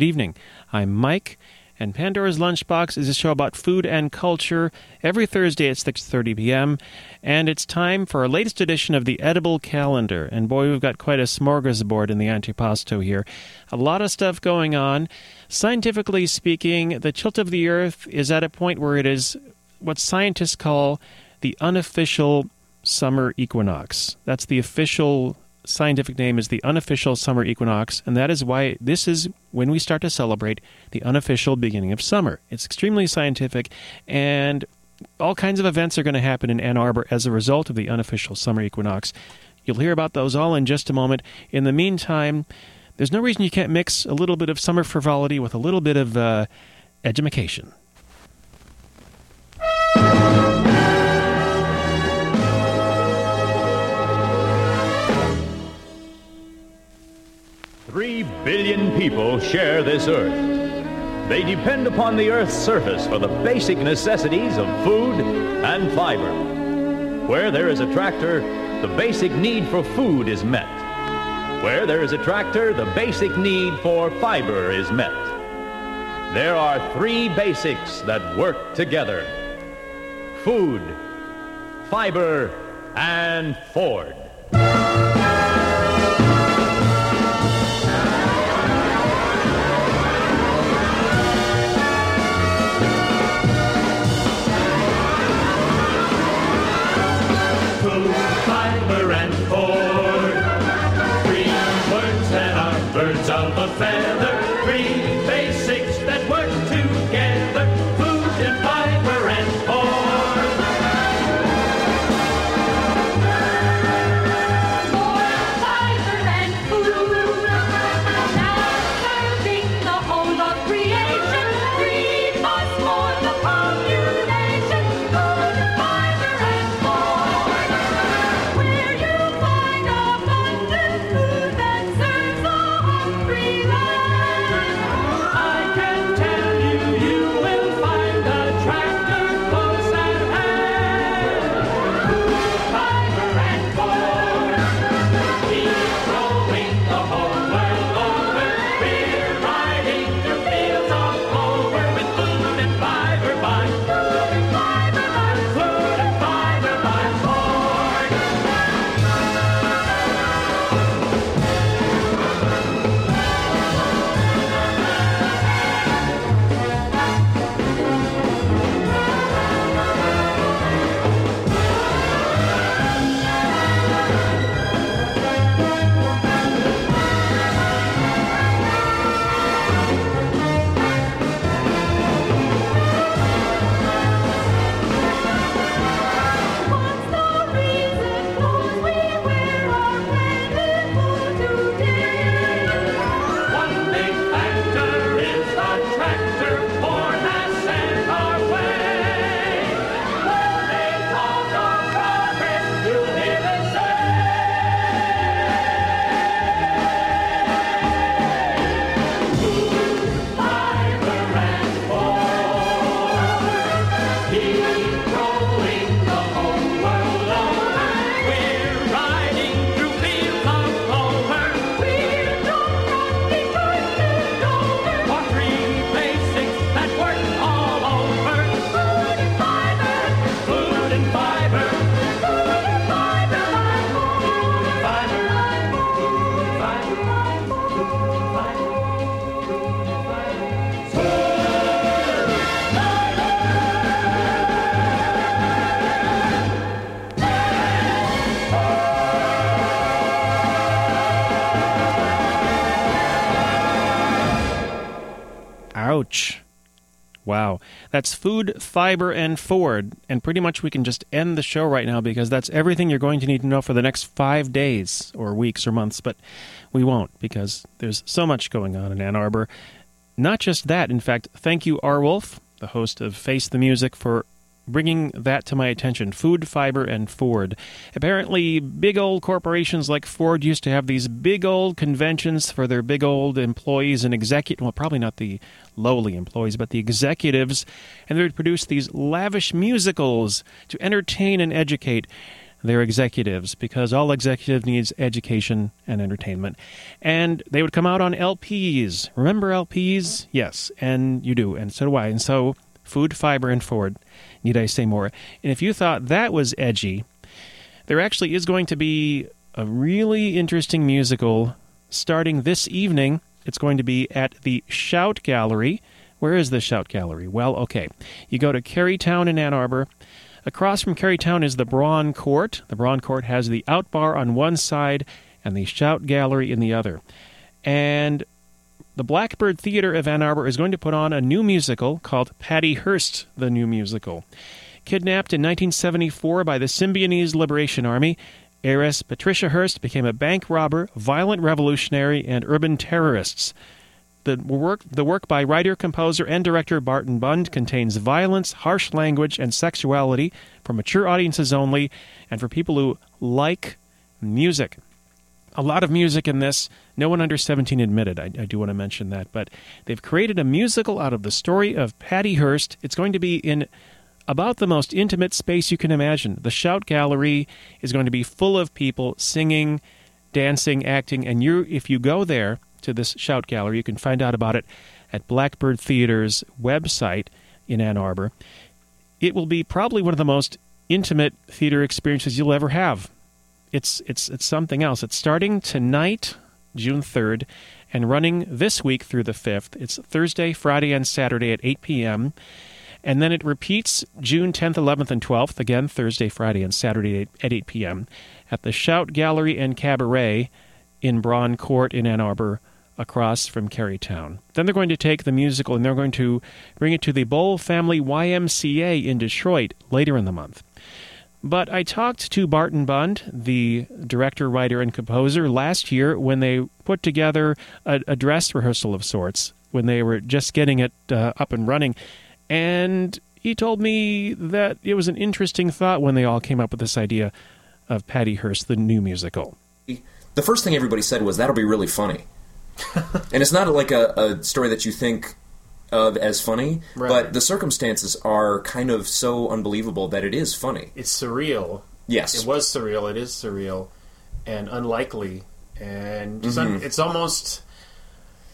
Good evening. I'm Mike, and Pandora's Lunchbox is a show about food and culture every Thursday at 6:30 p.m., and it's time for our latest edition of the Edible Calendar. And boy, we've got quite a smorgasbord in the antipasto here. A lot of stuff going on. Scientifically speaking, the tilt of the Earth is at a point where it is what scientists call the unofficial summer equinox. That's the official scientific name, is the unofficial summer equinox, and that is why this is when we start to celebrate the unofficial beginning of summer. It's extremely scientific, and all kinds of events are going to happen in Ann Arbor as a result of the unofficial summer equinox. You'll hear about those all in just a moment. In the meantime, there's no reason you can't mix a little bit of summer frivolity with a little bit of edumacation. $3 billion people share this earth. They depend upon the earth's surface for the basic necessities of food and fiber. Where there is a tractor, the basic need for food is met. Where there is a tractor, the basic need for fiber is met. There are three basics that work together: food, fiber, and Ford. Wow. That's food, fiber, and Ford. And pretty much we can just end the show right now, because that's everything you're going to need to know for the next 5 days or weeks or months. But we won't, because there's so much going on in Ann Arbor. Not just that. In fact, thank you, R. Wolf, the host of Face the Music, for bringing that to my attention. Food, fiber, and Ford. Apparently, big old corporations like Ford used to have these big old conventions for their big old employees and executives. Well, probably not the lowly employees, but the executives. And they would produce these lavish musicals to entertain and educate. their executives, because all executive needs education and entertainment. And they would come out on LPs. Remember LPs? Yes, and you do, and so do I. And so Food, Fiber, and Forward, need I say more. And if you thought that was edgy, there actually is going to be a really interesting musical starting this evening. It's going to be at the Shaut Gallery. Where is the Shaut Gallery? Well, okay. You go to Carytown in Ann Arbor. Across from Carytown is the Braun Court. The Braun Court has the Out Bar on one side and the Shaut Gallery in the other. And the Blackbird Theater of Ann Arbor is going to put on a new musical called Patty Hearst The New Musical. Kidnapped in 1974 by the Symbionese Liberation Army, heiress Patricia Hearst became a bank robber, violent revolutionary, and urban terrorists. The work by writer, composer, and director Barton Bund contains violence, harsh language, and sexuality for mature audiences only, and for people who like music. A lot of music in this. No one under 17 admitted. I do want to mention that. But they've created a musical out of the story of Patty Hearst. It's going to be in about the most intimate space you can imagine. The Shaut Gallery is going to be full of people singing, dancing, acting, and if you go there to this Shaut Gallery. You can find out about it at Blackbird Theater's website in Ann Arbor. It will be probably one of the most intimate theater experiences you'll ever have. It's something else. It's starting tonight, June 3rd, and running this week through the 5th. It's Thursday, Friday, and Saturday at 8 p.m., and then it repeats June 10th, 11th, and 12th, again Thursday, Friday, and Saturday at 8 p.m. at the Shaut Gallery and Cabaret in Braun Court in Ann Arbor, across from Carytown. Then they're going to take the musical and they're going to bring it to the Boll Family YMCA in Detroit later in the month. But I talked to Barton Bund, the director, writer, and composer, last year when they put together a dress rehearsal of sorts, when they were just getting it up and running. And he told me that it was an interesting thought when they all came up with this idea of Patty Hearst, the new musical. The first thing everybody said was, that'll be really funny. And it's not like a story that you think of as funny, right, but the circumstances are kind of so unbelievable that it is funny. It's surreal. Yes. It was surreal. It is surreal. And unlikely. And it's almost...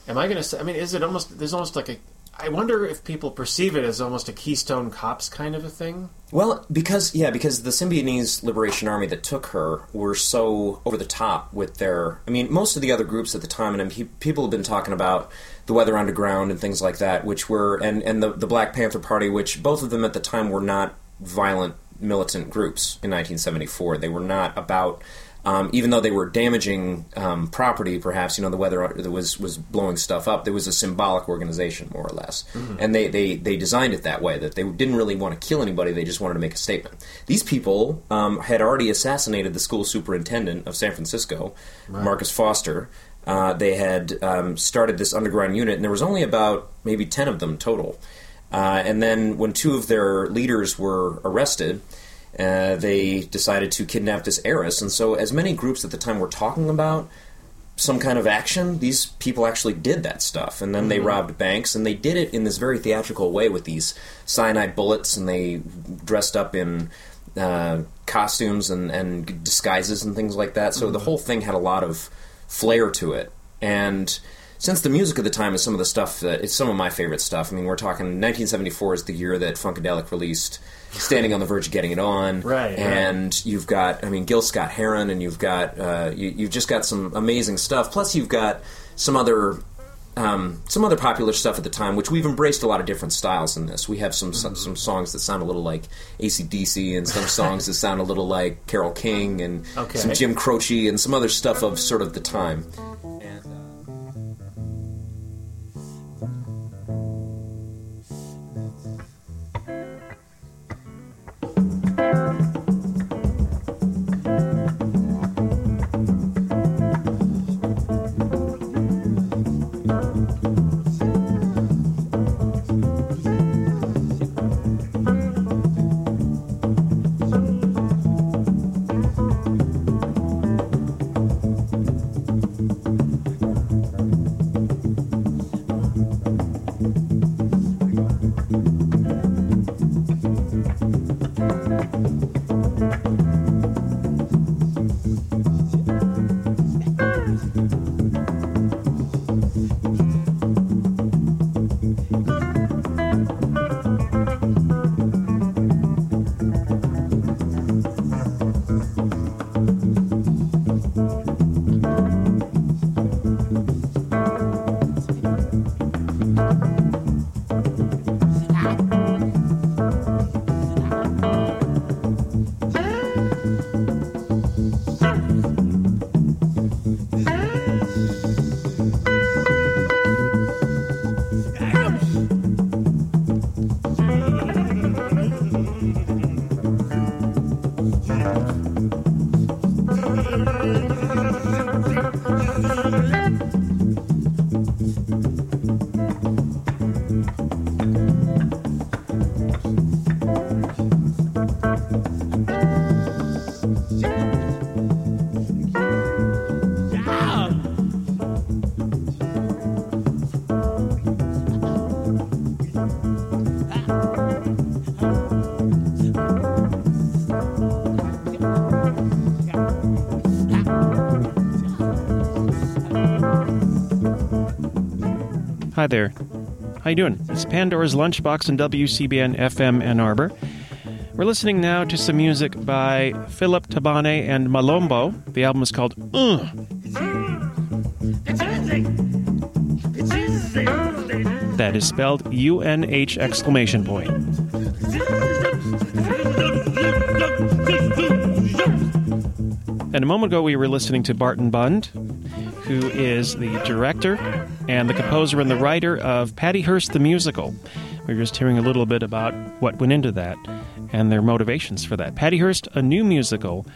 Am I going to say... I mean, is it almost... There's almost like a... I wonder if people perceive it as almost a Keystone Cops kind of a thing? Well, because the Symbionese Liberation Army that took her were so over the top with their... I mean, most of the other groups at the time, and people have been talking about the Weather Underground and things like that, which were... And the Black Panther Party, which both of them at the time were not violent militant groups in 1974. They were not about... even though they were damaging property, perhaps, the Weather was blowing stuff up, there was a symbolic organization, more or less. Mm-hmm. And they designed it that way, that they didn't really want to kill anybody, they just wanted to make a statement. These people had already assassinated the school superintendent of San Francisco, right, Marcus Foster. They had started this underground unit, and there was only about maybe 10 of them total. And then when two of their leaders were arrested... they decided to kidnap this heiress, and so as many groups at the time were talking about some kind of action, these people actually did that stuff, and then they robbed banks, and they did it in this very theatrical way with these cyanide bullets, and they dressed up in costumes and disguises and things like that, so the whole thing had a lot of flair to it, and... Since the music of the time is some of the stuff that... It's some of my favorite stuff. I mean, we're talking... 1974 is the year that Funkadelic released Standing on the Verge of Getting It On. Right. And you've got... I mean, Gil Scott Heron, and you've got... you've just got some amazing stuff. Plus, you've got some other popular stuff at the time, which we've embraced a lot of different styles in this. We have some songs that sound a little like AC/DC, and some songs that sound a little like Carole King, and some Jim Croce, and some other stuff of sort of the time. And... Hi there. How you doing? It's Pandora's Lunchbox on WCBN FM Ann Arbor. We're listening now to some music by Philip Tabane and Malombo. The album is called It's easy. It's easy. That is spelled UNH exclamation point. And a moment ago we were listening to Barton Bund, who is the director and the composer and the writer of Patty Hearst The Musical. We were just hearing a little bit about what went into that and their motivations for that. Patty Hearst, a new musical,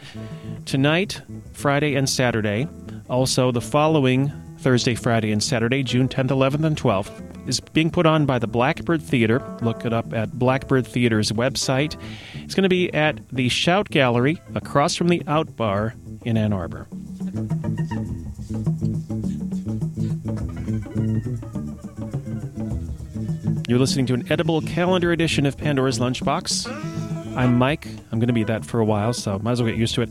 tonight, Friday and Saturday. Also, the following Thursday, Friday, and Saturday, June 10th, 11th, and 12th, is being put on by the Blackbird Theater. Look it up at Blackbird Theater's website. It's going to be at the Shaut Gallery across from the Out Bar in Ann Arbor. You're listening to an edible calendar edition of Pandora's Lunchbox. I'm Mike. I'm going to be that for a while, so might as well get used to it.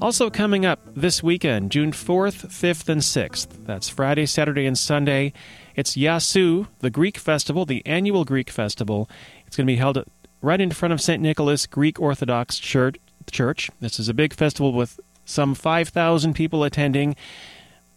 Also coming up this weekend, June 4th, 5th, and 6th. That's Friday, Saturday, and Sunday. It's Yassou, the Greek festival, the annual Greek festival. It's going to be held right in front of St. Nicholas Greek Orthodox Church. This is a big festival with some 5,000 people attending,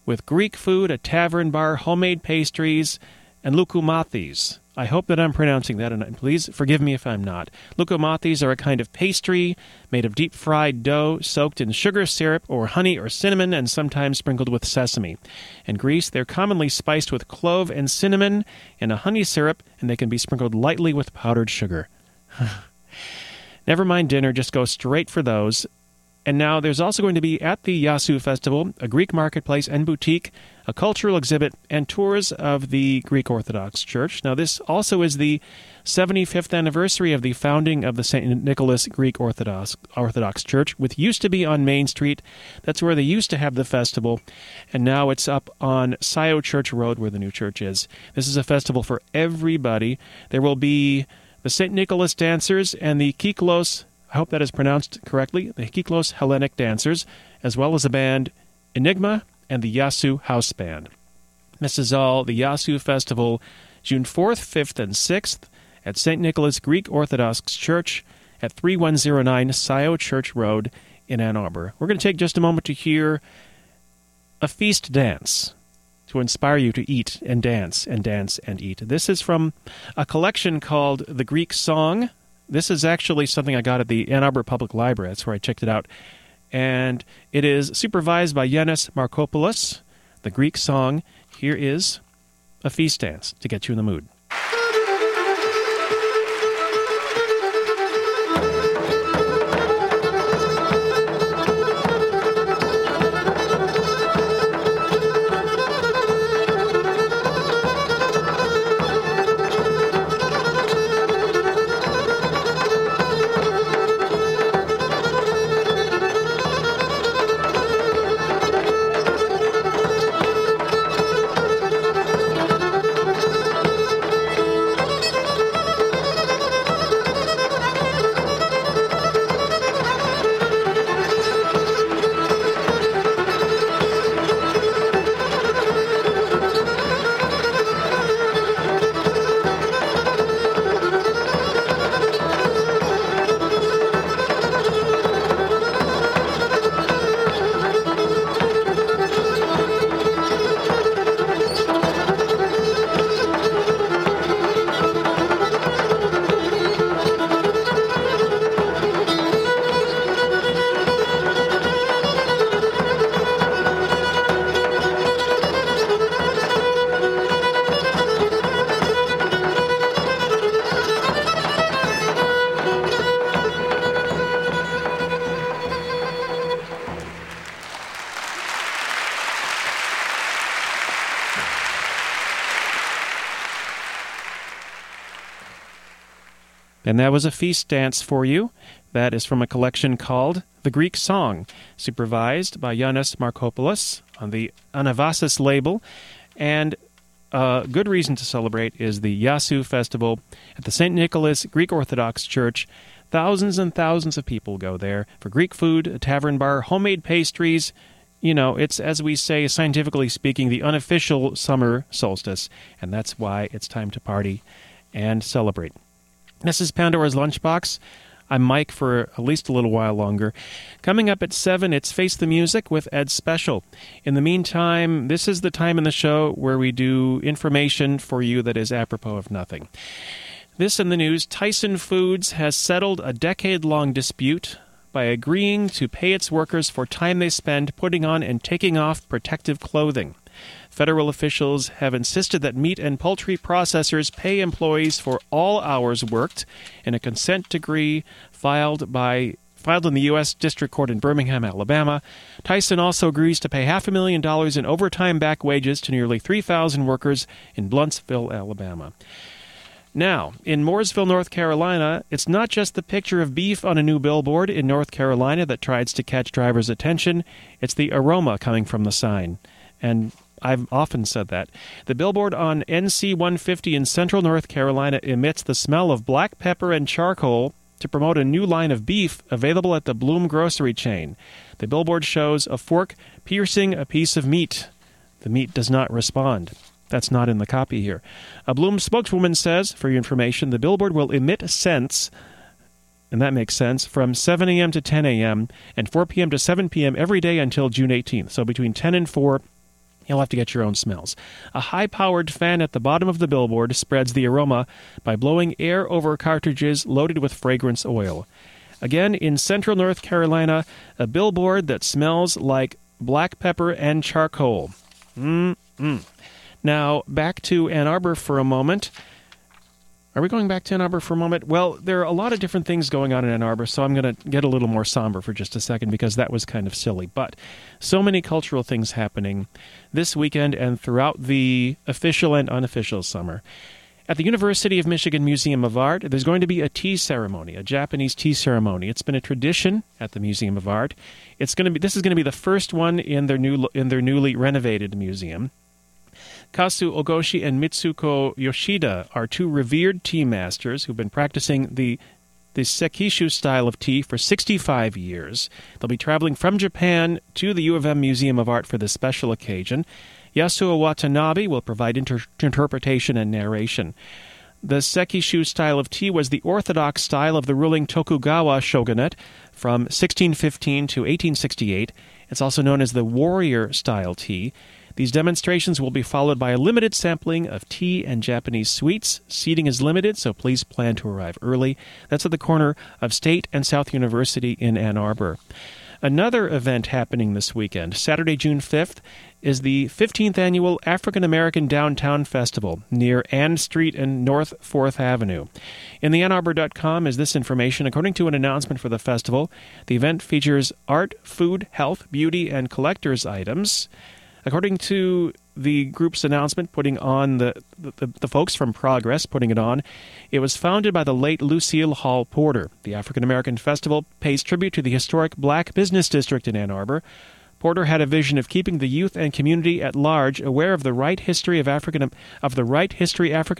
with Greek food, a tavern bar, homemade pastries, and loukoumades. I hope that I'm pronouncing that, and please forgive me if I'm not. Loukoumades are a kind of pastry made of deep-fried dough soaked in sugar, syrup, or honey or cinnamon, and sometimes sprinkled with sesame. In Greece, they're commonly spiced with clove and cinnamon in a honey syrup, and they can be sprinkled lightly with powdered sugar. Never mind dinner, just go straight for those. And now there's also going to be, at the Yassou Festival, a Greek marketplace and boutique, a cultural exhibit, and tours of the Greek Orthodox Church. Now, this also is the 75th anniversary of the founding of the St. Nicholas Greek Orthodox Church, which used to be on Main Street. That's where they used to have the festival, and now it's up on Scio Church Road, where the new church is. This is a festival for everybody. There will be the St. Nicholas Dancers and the Kyklos, I hope that is pronounced correctly, the Kyklos Hellenic Dancers, as well as the band Enigma and the Yassou House Band. This is all the Yassou Festival, June 4th, 5th, and 6th at St. Nicholas Greek Orthodox Church at 3109 Scio Church Road in Ann Arbor. We're going to take just a moment to hear a feast dance to inspire you to eat and dance and dance and eat. This is from a collection called The Greek Song. This is actually something I got at the Ann Arbor Public Library. That's where I checked it out. And it is supervised by Yannis Markopoulos, The Greek Song. Here is a feast dance to get you in the mood. And that was a feast dance for you. That is from a collection called The Greek Song, supervised by Yannis Markopoulos on the Anavasis label. And a good reason to celebrate is the Yassou Festival at the St. Nicholas Greek Orthodox Church. Thousands and thousands of people go there for Greek food, a tavern bar, homemade pastries, you know, it's, as we say, scientifically speaking, the unofficial summer solstice, and that's why it's time to party and celebrate. This is Pandora's Lunchbox. I'm Mike for at least a little while longer. Coming up at 7, it's Face the Music with Ed Special. In the meantime, this is the time in the show where we do information for you that is apropos of nothing. This in the news, Tyson Foods has settled a decade-long dispute by agreeing to pay its workers for time they spend putting on and taking off protective clothing. Federal officials have insisted that meat and poultry processors pay employees for all hours worked in a consent decree filed in the U.S. District Court in Birmingham, Alabama. Tyson also agrees to pay $500,000 in overtime back wages to nearly 3,000 workers in Bluntsville, Alabama. Now, in Mooresville, North Carolina, it's not just the picture of beef on a new billboard in North Carolina that tries to catch drivers' attention. It's the aroma coming from the sign. And I've often said that. The billboard on NC 150 in central North Carolina emits the smell of black pepper and charcoal to promote a new line of beef available at the Bloom grocery chain. The billboard shows a fork piercing a piece of meat. The meat does not respond. That's not in the copy here. A Bloom spokeswoman says, for your information, the billboard will emit scents, and that makes sense, from 7 a.m. to 10 a.m. and 4 p.m. to 7 p.m. every day until June 18th. So between 10 and 4, you'll have to get your own smells. A high-powered fan at the bottom of the billboard spreads the aroma by blowing air over cartridges loaded with fragrance oil. Again, in central North Carolina, a billboard that smells like black pepper and charcoal. Now, back to Ann Arbor for a moment. Are we going back to Ann Arbor for a moment? Well, there are a lot of different things going on in Ann Arbor, so I'm going to get a little more somber for just a second because that was kind of silly. But so many cultural things happening this weekend and throughout the official and unofficial summer. At the University of Michigan Museum of Art, there's going to be a tea ceremony, a Japanese tea ceremony. It's been a tradition at the Museum of Art. This is going to be the first one in their newly renovated museum. Kasu Ogoshi and Mitsuko Yoshida are two revered tea masters who've been practicing the Sekishu style of tea for 65 years. They'll be traveling from Japan to the U of M Museum of Art for this special occasion. Yasuo Watanabe will provide interpretation and narration. The Sekishu style of tea was the orthodox style of the ruling Tokugawa shogunate from 1615 to 1868. It's also known as the warrior style tea. These demonstrations will be followed by a limited sampling of tea and Japanese sweets. Seating is limited, so please plan to arrive early. That's at the corner of State and South University in Ann Arbor. Another event happening this weekend, Saturday, June 5th, is the 15th Annual African American Downtown Festival near Ann Street and North 4th Avenue. In the AnnArbor.com is this information. According to an announcement for the festival, the event features art, food, health, beauty, and collector's items. According to the group's announcement, putting on the folks from Progress, putting it on, it was founded by the late Lucille Hall Porter. The African American Festival pays tribute to the historic Black Business District in Ann Arbor. Porter had a vision of keeping the youth and community at large aware of the right history African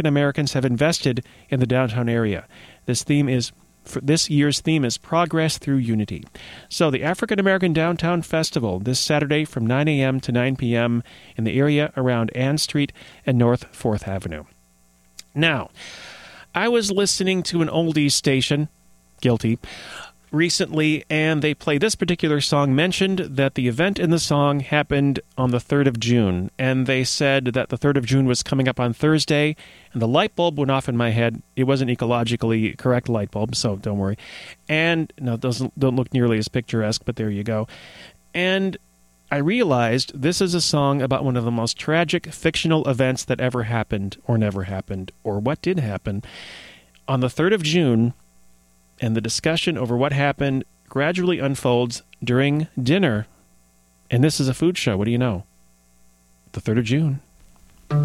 Americans have invested in the downtown area. This year's theme is Progress Through Unity. So the African American Downtown Festival this Saturday from 9 a.m. to 9 p.m. in the area around Ann Street and North 4th Avenue. Now, I was listening to an oldies station, guilty, recently, and they played this particular song, mentioned that the event in the song happened on the 3rd of June, and they said that the 3rd of June was coming up on Thursday, and the light bulb went off in my head. It was an ecologically correct light bulb, so don't worry. And, no, it don't look nearly as picturesque, but there you go. And I realized this is a song about one of the most tragic fictional events that ever happened, or never happened, or what did happen. On the 3rd of June... And the discussion over what happened gradually unfolds during dinner. And this is a food show. What do you know? The 3rd of June. It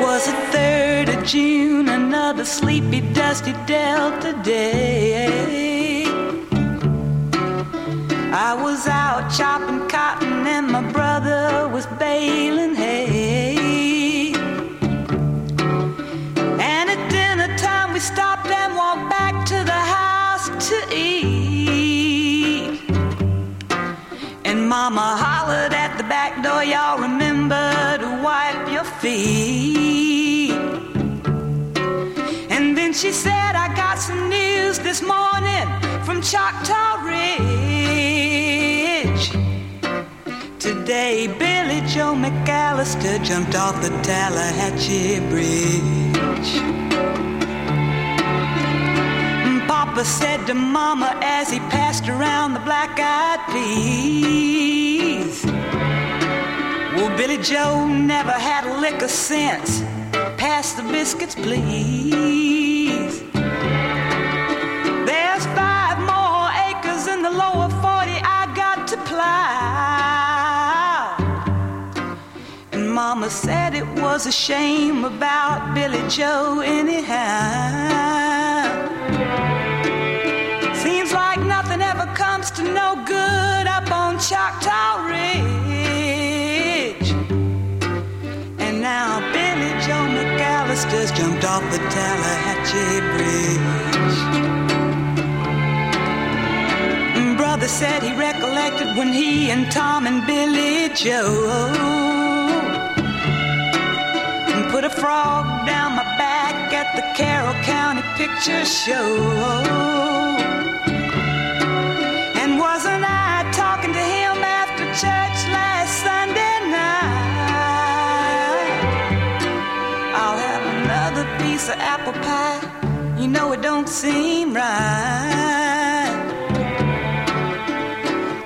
was the 3rd of June, another sleepy, dusty Delta day. I was out chopping cotton and my brother was baling hay. And at dinner time we stopped and Mama hollered at the back door, y'all remember to wipe your feet. And then she said, I got some news this morning from Choctaw Ridge. Today, Billy Joe McAllister jumped off the Tallahatchie Bridge. Papa said to Mama as he passed around the black-eyed peas, well, Billy Joe never had a lick of sense. Pass the biscuits, please. There's 5 more acres in the lower 40 I got to plow. And Mama said it was a shame about Billy Joe anyhow. Comes to no good up on Choctaw Ridge. And now Billy Joe McAllister's jumped off the Tallahatchie Bridge. And Brother said he recollected when he and Tom and Billy Joe put a frog down my back at the Carroll County Picture Show. Wasn't I talking to him after church last Sunday night? I'll have another piece of apple pie. You know it don't seem right.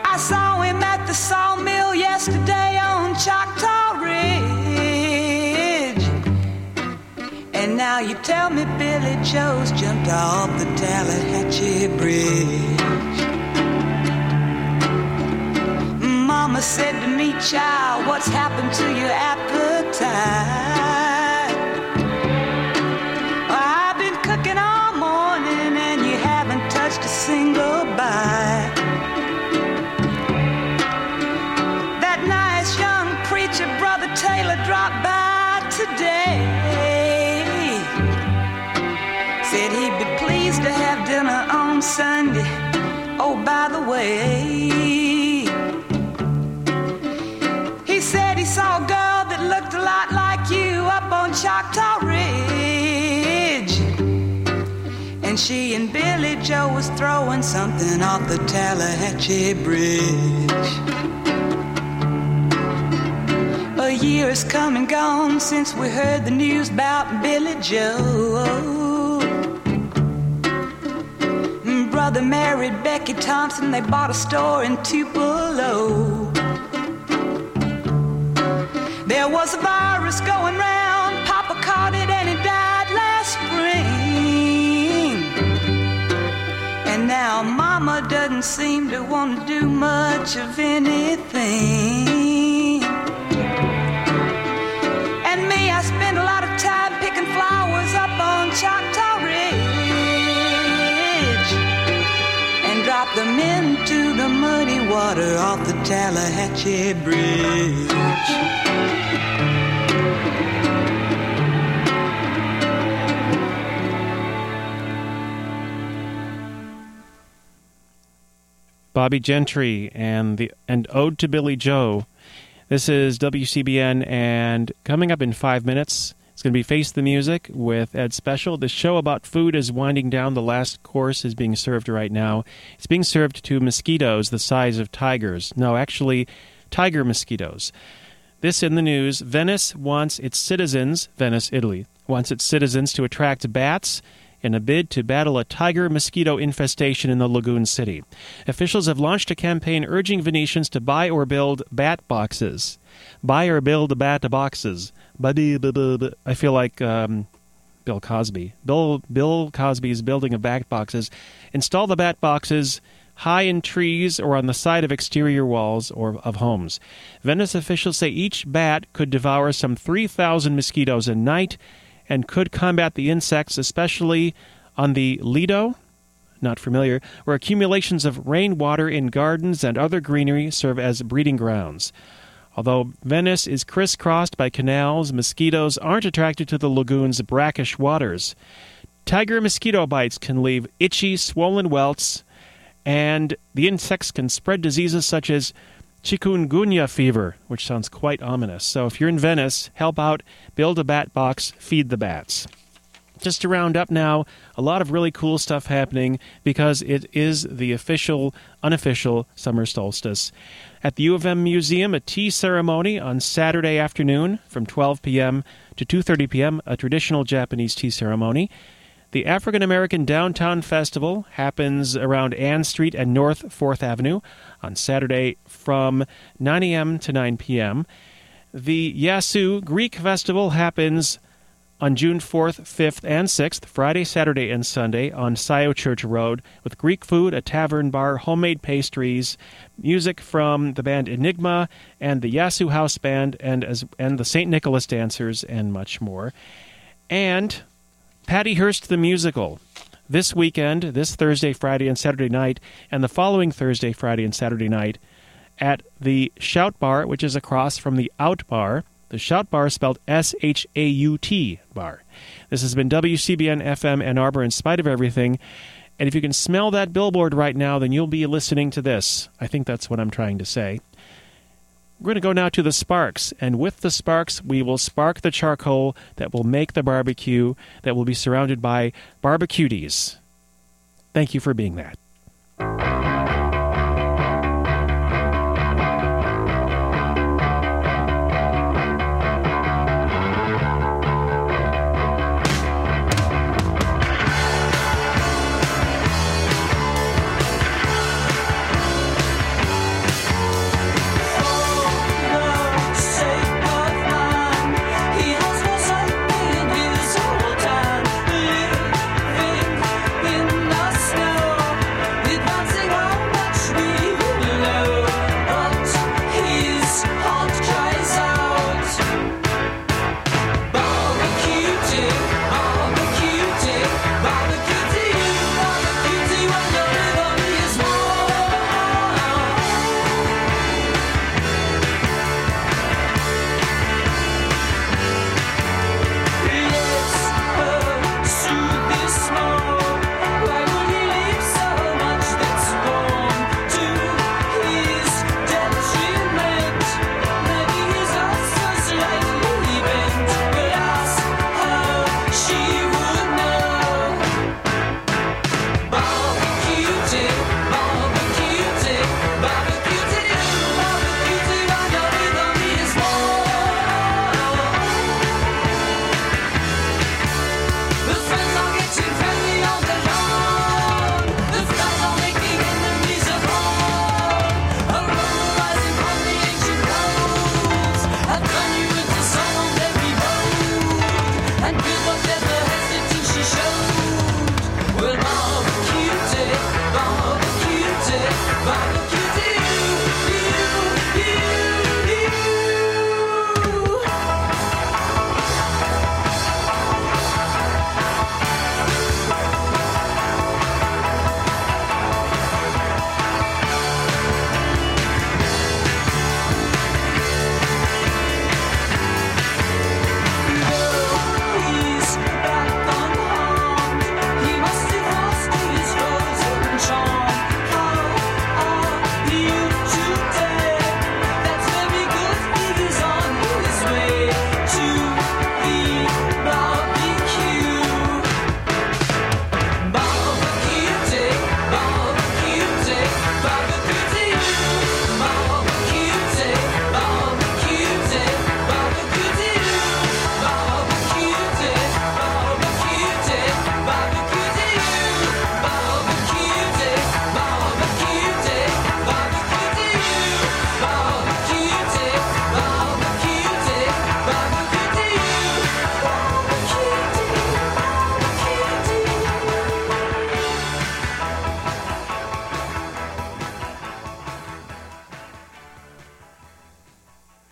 I saw him at the sawmill yesterday on Choctaw Ridge. And now you tell me Billy Joe's jumped off the Tallahatchie Bridge. Mama said to me, child, what's happened to your appetite? Well, I've been cooking all morning and you haven't touched a single bite. That nice young preacher, Brother Taylor, dropped by today. Said he'd be pleased to have dinner on Sunday. Oh, by the way, saw a girl that looked a lot like you up on Choctaw Ridge. And she and Billy Joe was throwing something off the Tallahatchie Bridge. A year has come and gone since we heard the news about Billy Joe. Brother married Becky Thompson. They bought a store in Tupelo. There was a virus going round, Papa caught it and he died last spring. And now Mama doesn't seem to want to do much of anything. And me, I spend a lot of time picking flowers up on Choctaw Ridge and drop them into the muddy water off the Tallahatchie Bridge. Bobby Gentry and Ode to Billy Joe. This is WCBN, and coming up in 5 minutes, it's going to be Face the Music with Ed Special. The show about food is winding down. The last course is being served right now. It's being served to mosquitoes the size of tigers. No, actually, tiger mosquitoes. This in the news. Venice, Italy, wants its citizens to attract bats in a bid to battle a tiger mosquito infestation in the lagoon city. Officials have launched a campaign urging Venetians to buy or build bat boxes. Buy or build bat boxes. I feel like Bill Cosby. Bill Cosby's building of bat boxes. Install the bat boxes high in trees or on the side of exterior walls or of homes. Venice officials say each bat could devour some 3,000 mosquitoes a night, and could combat the insects, especially on the Lido, not familiar, where accumulations of rainwater in gardens and other greenery serve as breeding grounds. Although Venice is crisscrossed by canals, mosquitoes aren't attracted to the lagoon's brackish waters. Tiger mosquito bites can leave itchy, swollen welts, and the insects can spread diseases such as chikungunya fever, which sounds quite ominous. So if you're in Venice, help out, build a bat box, feed the bats. Just to round up now, a lot of really cool stuff happening because it is the official, unofficial summer solstice. At the U of M Museum, a tea ceremony on Saturday afternoon from 12 p.m. to 2:30 p.m., a traditional Japanese tea ceremony. The African American Downtown Festival happens around Ann Street and North 4th Avenue on Saturday from 9 a.m. to 9 p.m. The Yassou Greek Festival happens on June 4th, 5th, and 6th, Friday, Saturday, and Sunday on Scio Church Road, with Greek food, a tavern bar, homemade pastries, music from the band Enigma and the Yassou House Band and the St. Nicholas Dancers, and much more. And Patty Hearst The Musical. This weekend, this Thursday, Friday, and Saturday night, and the following Thursday, Friday, and Saturday night at the Shaut Bar, which is across from the Out Bar. The Shaut Bar is spelled S-H-A-U-T Bar. This has been WCBN FM Ann Arbor in spite of everything. And if you can smell that billboard right now, then you'll be listening to this. I think that's what I'm trying to say. We're going to go now to the sparks. And with the sparks, we will spark the charcoal that will make the barbecue that will be surrounded by barbecuties. Thank you for being that.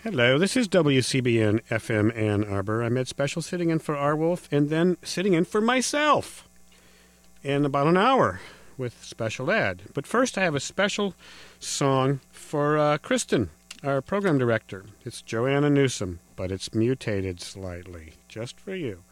Hello, this is WCBN FM Ann Arbor. I'm Ed Special sitting in for Arwolf and then sitting in for myself in about an hour with Special Ed. But first I have a special song for Kristen, our program director. It's Joanna Newsom, but it's mutated slightly just for you.